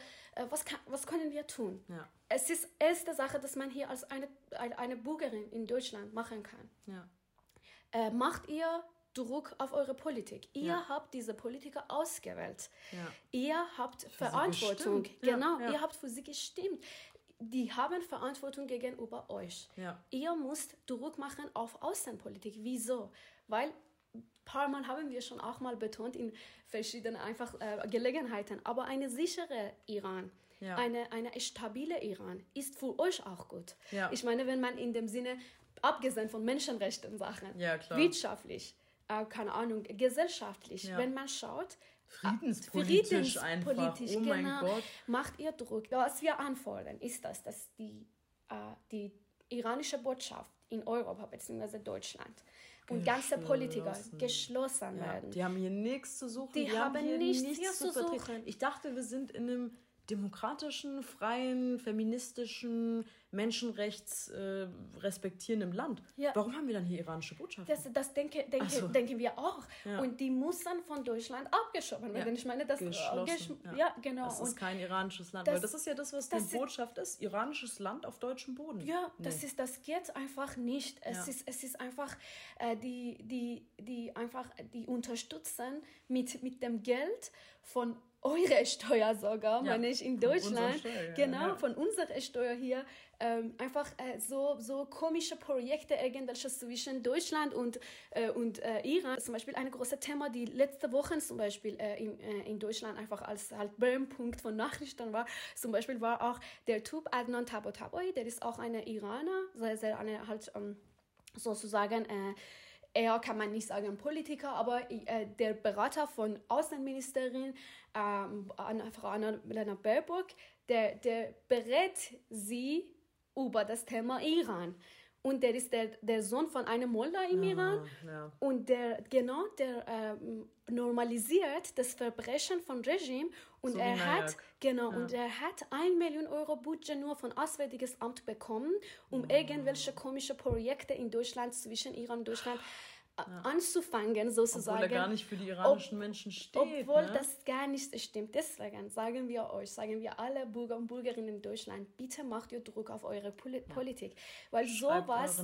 was, kann, was können wir tun? Ja. Es ist erste Sache, dass man hier als eine, eine Bürgerin in Deutschland machen kann. Ja. Äh, macht ihr Druck auf eure Politik. Ihr ja. habt diese Politiker ausgewählt. Ja. Ihr habt für Verantwortung. Genau, ja, ja. Ihr habt für sie gestimmt. Die haben Verantwortung gegenüber euch. Ja. Ihr müsst Druck machen auf Außenpolitik. Wieso? Weil ein paar Mal haben wir schon auch mal betont in verschiedenen einfach, äh, Gelegenheiten. Aber eine sichere Iran, ja. eine, eine stabile Iran ist für euch auch gut. Ja. Ich meine, wenn man in dem Sinne, abgesehen von Menschenrechten Sachen, ja, wirtschaftlich, äh, keine Ahnung, gesellschaftlich, ja. wenn man schaut, friedenspolitisch, friedenspolitisch einfach, oh mein genau, Gott. Macht ihr Druck. Was wir anfordern, ist das, dass die, äh, die iranische Botschaft in Europa bzw. Deutschland und ganze Politiker geschlossen ja. werden. Die haben hier nichts zu suchen. Die, die haben hier nichts, nichts hier zu suchen. Vertreten. Ich dachte, wir sind in einem demokratischen, freien, feministischen, menschenrechts äh, respektierenden Land. Ja. Warum haben wir dann hier iranische Botschaften? Das, das denke, denke, Ach so. denken wir auch. Ja. Und die müssen von Deutschland abgeschoben werden. Ja. Ich meine, das, geschlossen. Gesch- ja. Ja, genau. Das ist und kein iranisches Land. Das, weil das ist ja das, was das die ist, Botschaft ist. Iranisches Land auf deutschem Boden. Ja, nee. das, ist, das geht einfach nicht. Es, ja. ist, es ist einfach, äh, die, die, die einfach, die unterstützen mit, mit dem Geld von eure Steuer sogar, ja, meine ich, in Deutschland, Steuer, ja, genau, ja. von unserer Steuer hier, ähm, einfach äh, so, so komische Projekte, irgendwelche zwischen Deutschland und, äh, und äh, Iran. Zum Beispiel ein großes Thema, die letzte Woche zum Beispiel äh, in, äh, in Deutschland einfach als halt Brennpunkt von Nachrichten war, zum Beispiel war auch der Typ Adnan Tabotaboi, der ist auch ein Iraner, sehr, sehr eine, halt ähm, sozusagen, äh, er kann man nicht sagen Politiker, aber äh, der Berater von Außenministerin ähm, Frau Anna-Lena Baerbock, der, der berät sie über das Thema Iran. Und der ist der, der Sohn von einem Mullah im ja, Iran. Ja. Und der, genau, der ähm, normalisiert das Verbrechen von Regime. Und, so er, hat, genau, ja. und er hat eine Million Euro Budget nur von Auswärtiges Amt bekommen, um ja. irgendwelche komischen Projekte in Deutschland, zwischen Iran und Deutschland, ja. anzufangen, sozusagen. Obwohl er gar nicht für die iranischen ob, Menschen steht. Obwohl ne? das gar nicht stimmt. Deswegen sagen wir euch, sagen wir alle Bürger und Bürgerinnen in Deutschland, bitte macht ihr Druck auf eure Poli- ja. Politik. Weil sowas,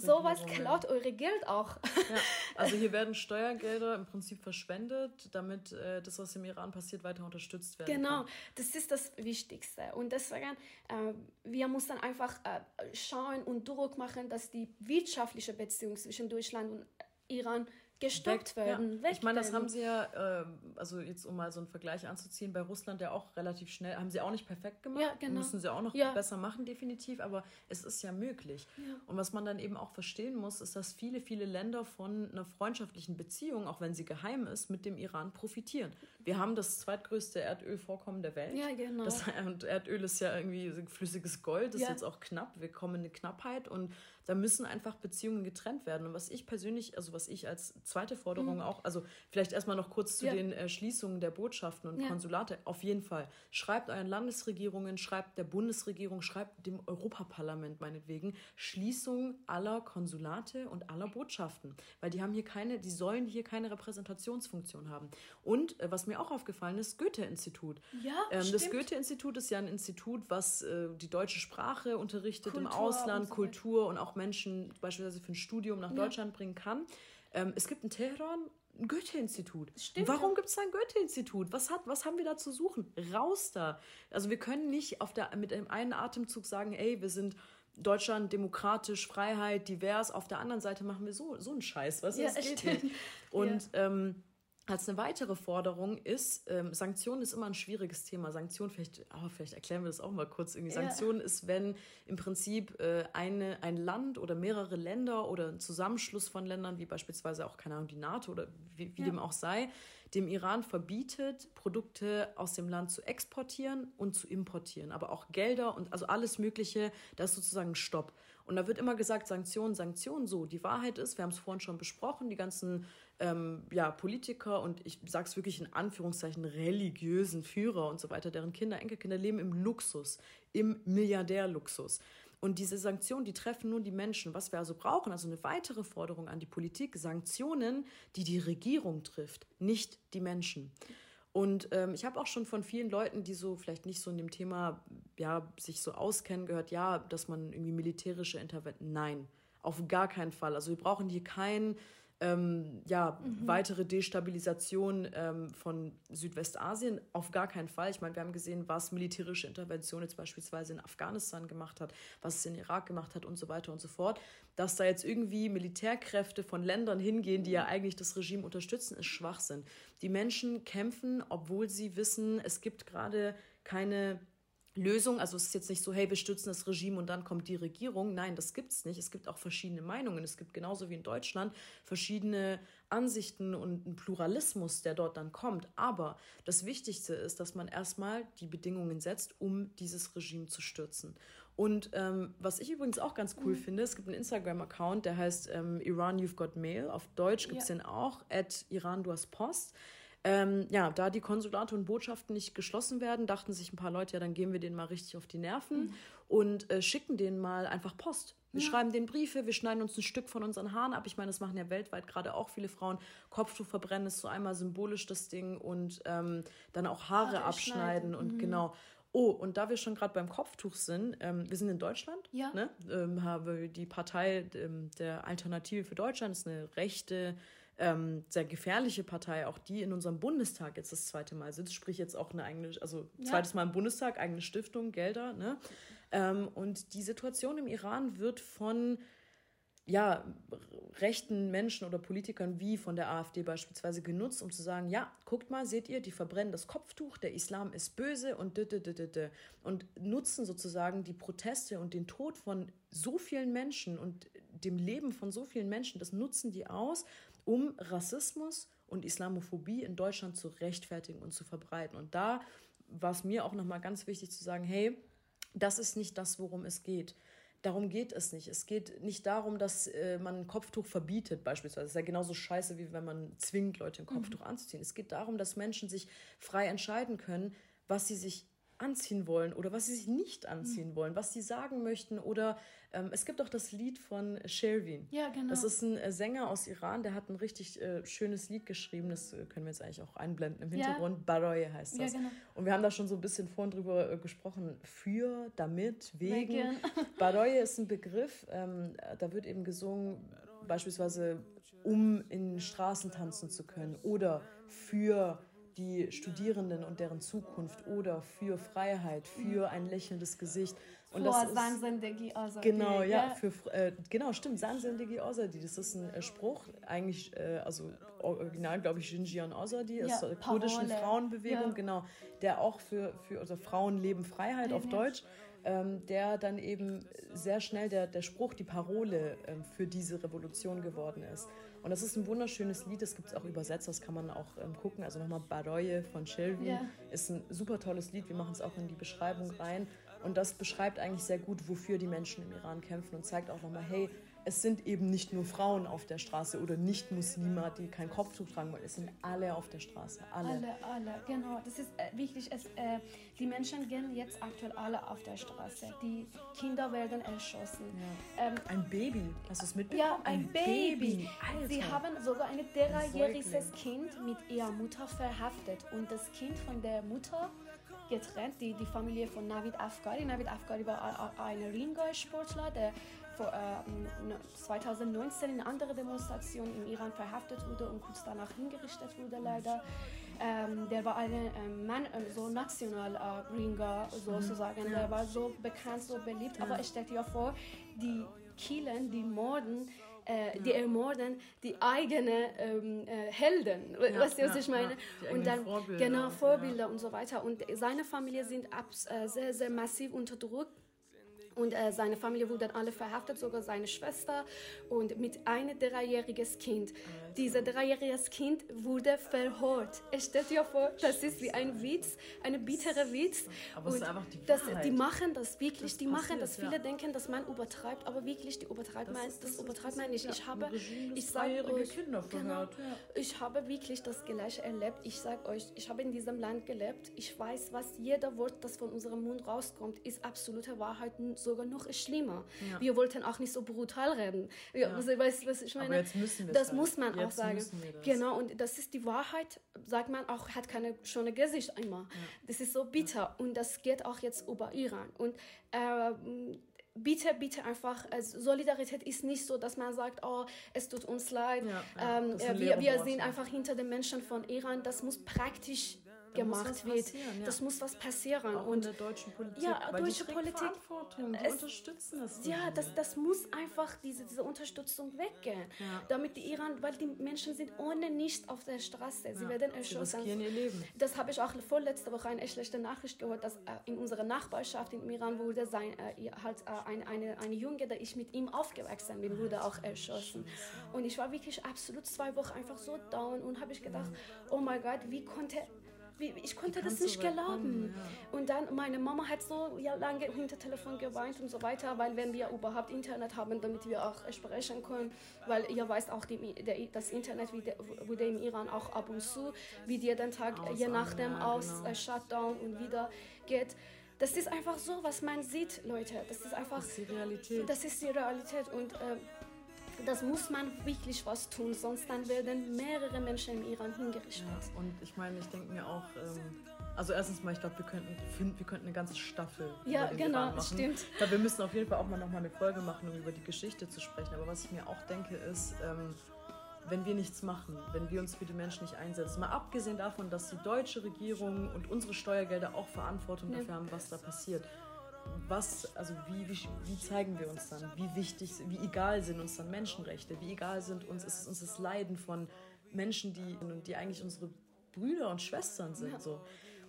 sowas klaut eure Geld auch. Ja. Also hier werden Steuergelder im Prinzip verschwendet, damit äh, das, was im Iran passiert, weiter unterstützt werden genau. kann. Genau, das ist das Wichtigste. Und deswegen, äh, wir müssen einfach äh, schauen und Druck machen, dass die wirtschaftliche Beziehung zwischen Deutschland und Iran gestoppt weg, werden. Ja. Weg ich meine, das werden. haben sie ja, äh, also jetzt um mal so einen Vergleich anzuziehen, bei Russland ja auch relativ schnell, haben sie auch nicht perfekt gemacht, ja, genau. müssen sie auch noch ja. besser machen, definitiv, aber es ist ja möglich. Ja. Und was man dann eben auch verstehen muss, ist, dass viele, viele Länder von einer freundschaftlichen Beziehung, auch wenn sie geheim ist, mit dem Iran profitieren. Wir haben das zweitgrößte Erdölvorkommen der Welt. Ja, genau. Das, und Erdöl ist ja irgendwie flüssiges Gold, ist ja. jetzt auch knapp, wir kommen in eine Knappheit und da müssen einfach Beziehungen getrennt werden. Und was ich persönlich, also was ich als zweite Forderung mhm. auch, also vielleicht erstmal noch kurz zu ja. den äh, Schließungen der Botschaften und ja. Konsulate, auf jeden Fall. Schreibt euren Landesregierungen, schreibt der Bundesregierung, schreibt dem Europaparlament meinetwegen Schließung aller Konsulate und aller Botschaften. Weil die haben hier keine, die sollen hier keine Repräsentationsfunktion haben. Und äh, was mir auch aufgefallen ist, Goethe-Institut. Ja, ähm, das Goethe-Institut ist ja ein Institut, was äh, die deutsche Sprache unterrichtet, Kultur im Ausland, und so Kultur und auch Menschen beispielsweise für ein Studium nach ja. Deutschland bringen kann. Ähm, es gibt in Teheran ein Goethe-Institut. Stimmt. Warum gibt es da ein Goethe-Institut? Was, hat, was haben wir da zu suchen? Raus da! Also wir können nicht auf der, mit einem einen Atemzug sagen, ey, wir sind Deutschland, demokratisch, Freiheit, divers. Auf der anderen Seite machen wir so, so einen Scheiß. Was? Ja, das geht stimmt. nicht. Und ja. ähm, als eine weitere Forderung ist, ähm, Sanktionen ist immer ein schwieriges Thema. Sanktionen, vielleicht, oh, vielleicht erklären wir das auch mal kurz. Irgendwie. Ja. Sanktionen ist, wenn im Prinzip äh, eine, ein Land oder mehrere Länder oder ein Zusammenschluss von Ländern, wie beispielsweise auch, keine Ahnung, die NATO oder wie, wie ja. dem auch sei, dem Iran verbietet, Produkte aus dem Land zu exportieren und zu importieren. Aber auch Gelder und also alles Mögliche, da ist sozusagen ein Stopp. Und da wird immer gesagt, Sanktionen, Sanktionen, so. Die Wahrheit ist, wir haben es vorhin schon besprochen, die ganzen ähm, ja, Politiker und ich sage es wirklich in Anführungszeichen religiösen Führer und so weiter, deren Kinder, Enkelkinder leben im Luxus, im Milliardärluxus. Und diese Sanktionen, die treffen nur die Menschen. Was wir also brauchen, also eine weitere Forderung an die Politik, Sanktionen, die die Regierung trifft, nicht die Menschen. Und ähm, ich habe auch schon von vielen Leuten, die so vielleicht nicht so in dem Thema ja, sich so auskennen, gehört, ja, dass man irgendwie militärische Intervention, nein, auf gar keinen Fall. Also wir brauchen hier kein Ähm, ja, mhm. weitere Destabilisation ähm, von Südwestasien, auf gar keinen Fall. Ich meine, wir haben gesehen, was militärische Intervention jetzt beispielsweise in Afghanistan gemacht hat, was es in Irak gemacht hat und so weiter und so fort. Dass da jetzt irgendwie Militärkräfte von Ländern hingehen, die ja eigentlich das Regime unterstützen, ist Schwachsinn. Die Menschen kämpfen, obwohl sie wissen, es gibt gerade keine Lösung, also es ist jetzt nicht so, hey, wir stützen das Regime und dann kommt die Regierung. Nein, das gibt's nicht. Es gibt auch verschiedene Meinungen. Es gibt genauso wie in Deutschland verschiedene Ansichten und einen Pluralismus, der dort dann kommt. Aber das Wichtigste ist, dass man erstmal die Bedingungen setzt, um dieses Regime zu stürzen. Und ähm, was ich übrigens auch ganz cool mhm. finde, es gibt einen Instagram-Account, der heißt ähm, Iran you've got mail. Auf Deutsch gibt's ja. den auch, at Iran du hast Post. Ähm, ja, da die Konsulate und Botschaften nicht geschlossen werden, dachten sich ein paar Leute, ja, dann gehen wir denen mal richtig auf die Nerven mhm. und äh, schicken denen mal einfach Post. Wir ja. schreiben denen Briefe, wir schneiden uns ein Stück von unseren Haaren ab. Ich meine, das machen ja weltweit gerade auch viele Frauen. Kopftuch verbrennen ist so einmal symbolisch das Ding und ähm, dann auch Haare Ach, abschneiden und mhm. genau. Oh, und da wir schon gerade beim Kopftuch sind, ähm, wir sind in Deutschland, ja. ne? ähm, habe die Partei ähm, der Alternative für Deutschland, ist eine rechte, ähm, sehr gefährliche Partei, auch die in unserem Bundestag jetzt das zweite Mal sitzt, sprich jetzt auch eine eigene, also ja. zweites Mal im Bundestag, eigene Stiftung, Gelder, ne? Ähm, und die Situation im Iran wird von ja, rechten Menschen oder Politikern wie von der AfD beispielsweise genutzt, um zu sagen, ja, guckt mal, seht ihr, die verbrennen das Kopftuch, der Islam ist böse und d d d d d und nutzen sozusagen die Proteste und den Tod von so vielen Menschen und dem Leben von so vielen Menschen, das nutzen die aus, um Rassismus und Islamophobie in Deutschland zu rechtfertigen und zu verbreiten. Und da war es mir auch nochmal ganz wichtig zu sagen, hey, das ist nicht das, worum es geht. Darum geht es nicht. Es geht nicht darum, dass äh, man ein Kopftuch verbietet beispielsweise. Das ist ja genauso scheiße, wie wenn man zwingt, Leute ein Kopftuch mhm. anzuziehen. Es geht darum, dass Menschen sich frei entscheiden können, was sie sich anziehen wollen oder was sie sich nicht anziehen mhm. wollen, was sie sagen möchten. Oder ähm, es gibt auch das Lied von Shervin. Ja, genau. Das ist ein äh, Sänger aus Iran, der hat ein richtig äh, schönes Lied geschrieben. Das äh, können wir jetzt eigentlich auch einblenden im Hintergrund. Ja. Baraye heißt das. Ja, genau. Und wir haben da schon so ein bisschen vorhin drüber äh, gesprochen. Für, damit, wegen. wegen. Baraye ist ein Begriff. Ähm, da wird eben gesungen, beispielsweise um in Straßen tanzen zu können oder für die Studierenden und deren Zukunft oder für Freiheit, für ein lächelndes Gesicht. Und das ist Zan Zendegi Azadi. Genau, ja, für äh, genau, stimmt, Zan Zendegi Azadi, das ist ein äh, Spruch, eigentlich äh, also original, glaube ich, Jinjian Azadi, aus der kurdischen Frauenbewegung, ja. genau, der auch für für also Frauen leben Freiheit ja, auf ja. Deutsch. Ähm, der dann eben sehr schnell der, der Spruch, die Parole ähm, für diese Revolution geworden ist. Und das ist ein wunderschönes Lied, das gibt es auch übersetzt, das kann man auch ähm, gucken. Also nochmal Baraye von Shervin, yeah. ist ein super tolles Lied, wir machen es auch in die Beschreibung rein. Und das beschreibt eigentlich sehr gut, wofür die Menschen im Iran kämpfen und zeigt auch nochmal, hey, es sind eben nicht nur Frauen auf der Straße oder Nicht-Muslime, die kein Kopftuch tragen wollen. Es sind alle auf der Straße, alle. Alle, alle, genau. Das ist äh, wichtig. Es, äh, die Menschen gehen jetzt aktuell alle auf der Straße. Die Kinder werden erschossen. Ja. Ähm, ein Baby, hast du es mitbekommen? Ja, ein, ein Baby. Baby. Sie haben sogar ein dreijähriges Kind mit ihrer Mutter verhaftet und das Kind von der Mutter getrennt. Die, die Familie von Navid Afgari. Navid Afgari war ein Ringgau-Sportler, der vor, äh, zweitausendneunzehn in anderer Demonstration in Iran verhaftet wurde und kurz danach hingerichtet wurde, leider. Ähm, der war ein äh, Mann, äh, so national äh, Ringer sozusagen. Mhm. Der war so bekannt, so beliebt. Ja. Aber ich stelle dir vor, die killen, die morden, äh, ja. die ermorden die eigenen ähm, äh, Helden. Ja, weißt du, was ja, ich meine? Ja, und dann Vorbilder, genau, Vorbilder ja. und so weiter. Und seine Familie sind abs, äh, sehr, sehr massiv unter Druck. Und äh, seine Familie wurde dann alle verhaftet, sogar seine Schwester und mit einem dreijähriges Kind. Also. Dieses dreijähriges Kind wurde verhört. Ich stelle dir vor, das ist wie ein Witz, eine bittere Witz. Aber und es ist einfach die Wahrheit. Das, die machen das wirklich, das die machen passiert, das. Viele ja. denken, dass man übertreibt, aber wirklich, die übertreibt das man, ist, das, das übertreibt man nicht. Ja, ich habe, ich sage euch, Kinder genau, ja. ich habe wirklich das Gleiche erlebt. Ich sage euch, ich habe in diesem Land gelebt. Ich weiß, was jeder Wort, das von unserem Mund rauskommt, ist absolute Wahrheit. Sogar noch schlimmer. Ja. Wir wollten auch nicht so brutal reden. Ja, ja. Also, weißt, was ich meine? Aber jetzt müssen wir das halt. muss man jetzt auch sagen. Genau, und das ist die Wahrheit, sagt man auch, hat keine schöne Gesicht immer. Ja. Das ist so bitter ja. und das geht auch jetzt über Iran. Und äh, bitte, bitte einfach, also Solidarität ist nicht so, dass man sagt, oh, es tut uns leid. Ja, ja. Ähm, äh, wir, wir sind einfach hinter den Menschen von Iran. Das muss praktisch gemacht wird. Ja. Das muss was passieren. Auch und in der deutschen Politik. Ja, weil deutsche die Politik. Verantwortung, die es, unterstützen das. Ja, das, das muss einfach diese, diese Unterstützung weggehen. Ja. Damit die Iran, weil die Menschen sind ohne nichts auf der Straße. Sie ja. werden erschossen. Sie riskieren ihr Leben. Das habe ich auch vorletzte Woche eine schlechte Nachricht gehört, dass äh, in unserer Nachbarschaft in Iran wurde sein, äh, halt, äh, ein, eine, eine Junge, der ich mit ihm aufgewachsen bin, wurde auch erschossen. Und ich war wirklich absolut zwei Wochen einfach so down und habe ich gedacht, ja. oh mein Gott, wie konnte Ich konnte das nicht glauben. Ja. Und dann, meine Mama hat so ja, lange hinter Telefon geweint und so weiter, weil wenn wir überhaupt Internet haben, damit wir auch sprechen können, weil ihr weißt auch, die, der, das Internet wurde im Iran auch ab und zu, wie jeden Tag, aus, je nachdem, ja, aus genau. uh, Shutdown und wieder geht. Das ist einfach so, was man sieht, Leute. Das ist einfach... Das ist die Realität. Das ist die Realität und... Äh, Das muss man wirklich was tun, sonst dann werden mehrere Menschen im Iran hingerichtet. Ja, und ich meine, ich denke mir auch, ähm, also erstens mal, ich glaube, wir könnten, wir könnten eine ganze Staffel ja, über den genau, Iran machen. Ja, genau, stimmt. Ich glaube, wir müssen auf jeden Fall auch mal nochmal eine Folge machen, um über die Geschichte zu sprechen. Aber was ich mir auch denke, ist, ähm, wenn wir nichts machen, wenn wir uns für die Menschen nicht einsetzen, mal abgesehen davon, dass die deutsche Regierung und unsere Steuergelder auch Verantwortung ja. dafür haben, was da passiert. Was, also wie, wie, wie zeigen wir uns dann? Wie wichtig, wie egal sind uns dann Menschenrechte? Wie egal sind uns, ist uns das Leiden von Menschen, die, die eigentlich unsere Brüder und Schwestern sind? Ja. So.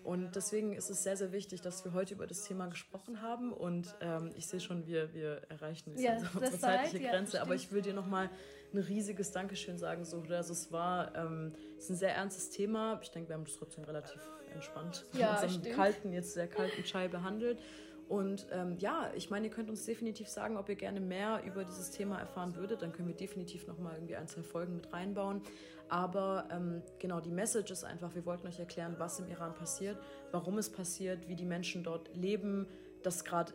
Und deswegen ist es sehr, sehr wichtig, dass wir heute über das Thema gesprochen haben. Und ähm, ich sehe schon, wir, wir erreichen jetzt ja, also unsere zeitliche ja, Grenze. Aber ich will dir nochmal ein riesiges Dankeschön sagen. So, also es war ähm, es ist ein sehr ernstes Thema. Ich denke, wir haben das trotzdem relativ entspannt ja, mit unserem kalten, jetzt sehr kalten Chai behandelt. Und ähm, ja, ich meine, ihr könnt uns definitiv sagen, ob ihr gerne mehr über dieses Thema erfahren würdet. Dann können wir definitiv nochmal irgendwie ein, zwei Folgen mit reinbauen. Aber ähm, genau, die Message ist einfach, wir wollten euch erklären, was im Iran passiert, warum es passiert, wie die Menschen dort leben, dass gerade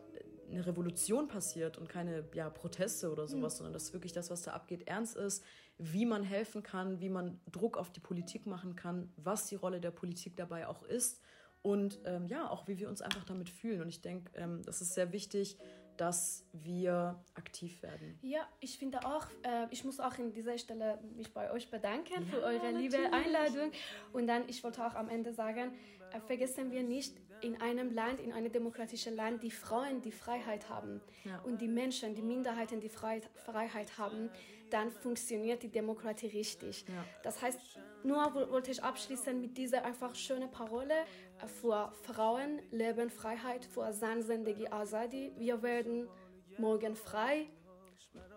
eine Revolution passiert und keine ja, Proteste oder sowas, mhm. sondern dass wirklich das, was da abgeht, ernst ist, wie man helfen kann, wie man Druck auf die Politik machen kann, was die Rolle der Politik dabei auch ist. Und ähm, ja, auch wie wir uns einfach damit fühlen. Und ich denke, ähm, das ist sehr wichtig, dass wir aktiv werden. Ja, ich finde auch, äh, ich muss auch an dieser Stelle mich bei euch bedanken ja, für eure natürlich. liebe Einladung. Und dann, ich wollte auch am Ende sagen, äh, vergessen wir nicht, in einem Land, in einem demokratischen Land, die Frauen, die Freiheit haben ja. und die Menschen, die Minderheiten, die Freiheit, Freiheit haben, dann funktioniert die Demokratie richtig. Ja. Das heißt, nur wollte ich abschließen mit dieser einfach schönen Parole äh, für Frauen, Leben, Freiheit, für Zan Zendegi Azadi. Wir werden morgen frei.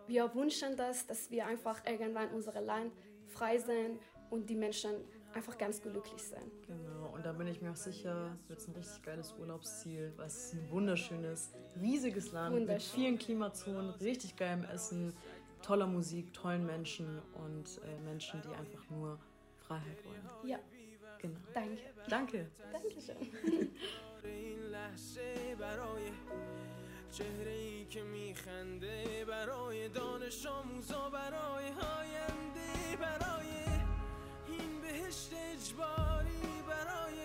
Wir wünschen das, dass wir einfach irgendwann unser Land frei sind und die Menschen einfach ganz glücklich sein. Genau, und da bin ich mir auch sicher, wird es ein richtig geiles Urlaubsziel, weil es ein wunderschönes, riesiges Land Wunderschön. Mit vielen Klimazonen, richtig geilem Essen, toller Musik, tollen Menschen und äh, Menschen, die einfach nur Freiheit wollen. Ja, genau. Danke. Danke. Dankeschön. چهره ای که میخنده برای دانش آموزا برای آینده برای این بهشت اجباری برای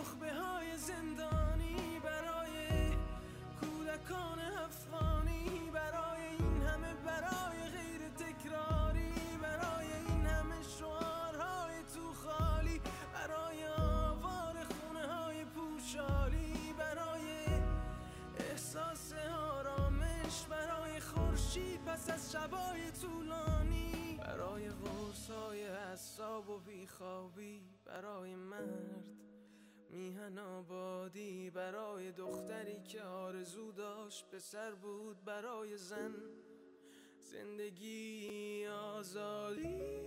نخبه های زندانی برای کودکان افغانی برای این همه برای غیر تکراری برای این همه شعارهای تو خالی برای آوار خونه های پوشالی برای احساس آرامش برای خورشید پس از شبای طولانی برای غرصای اعصاب و بیخوابی برای مرد میهن آبادی برای دختری که آرزو داشت پسر بود برای زن زندگی آزادی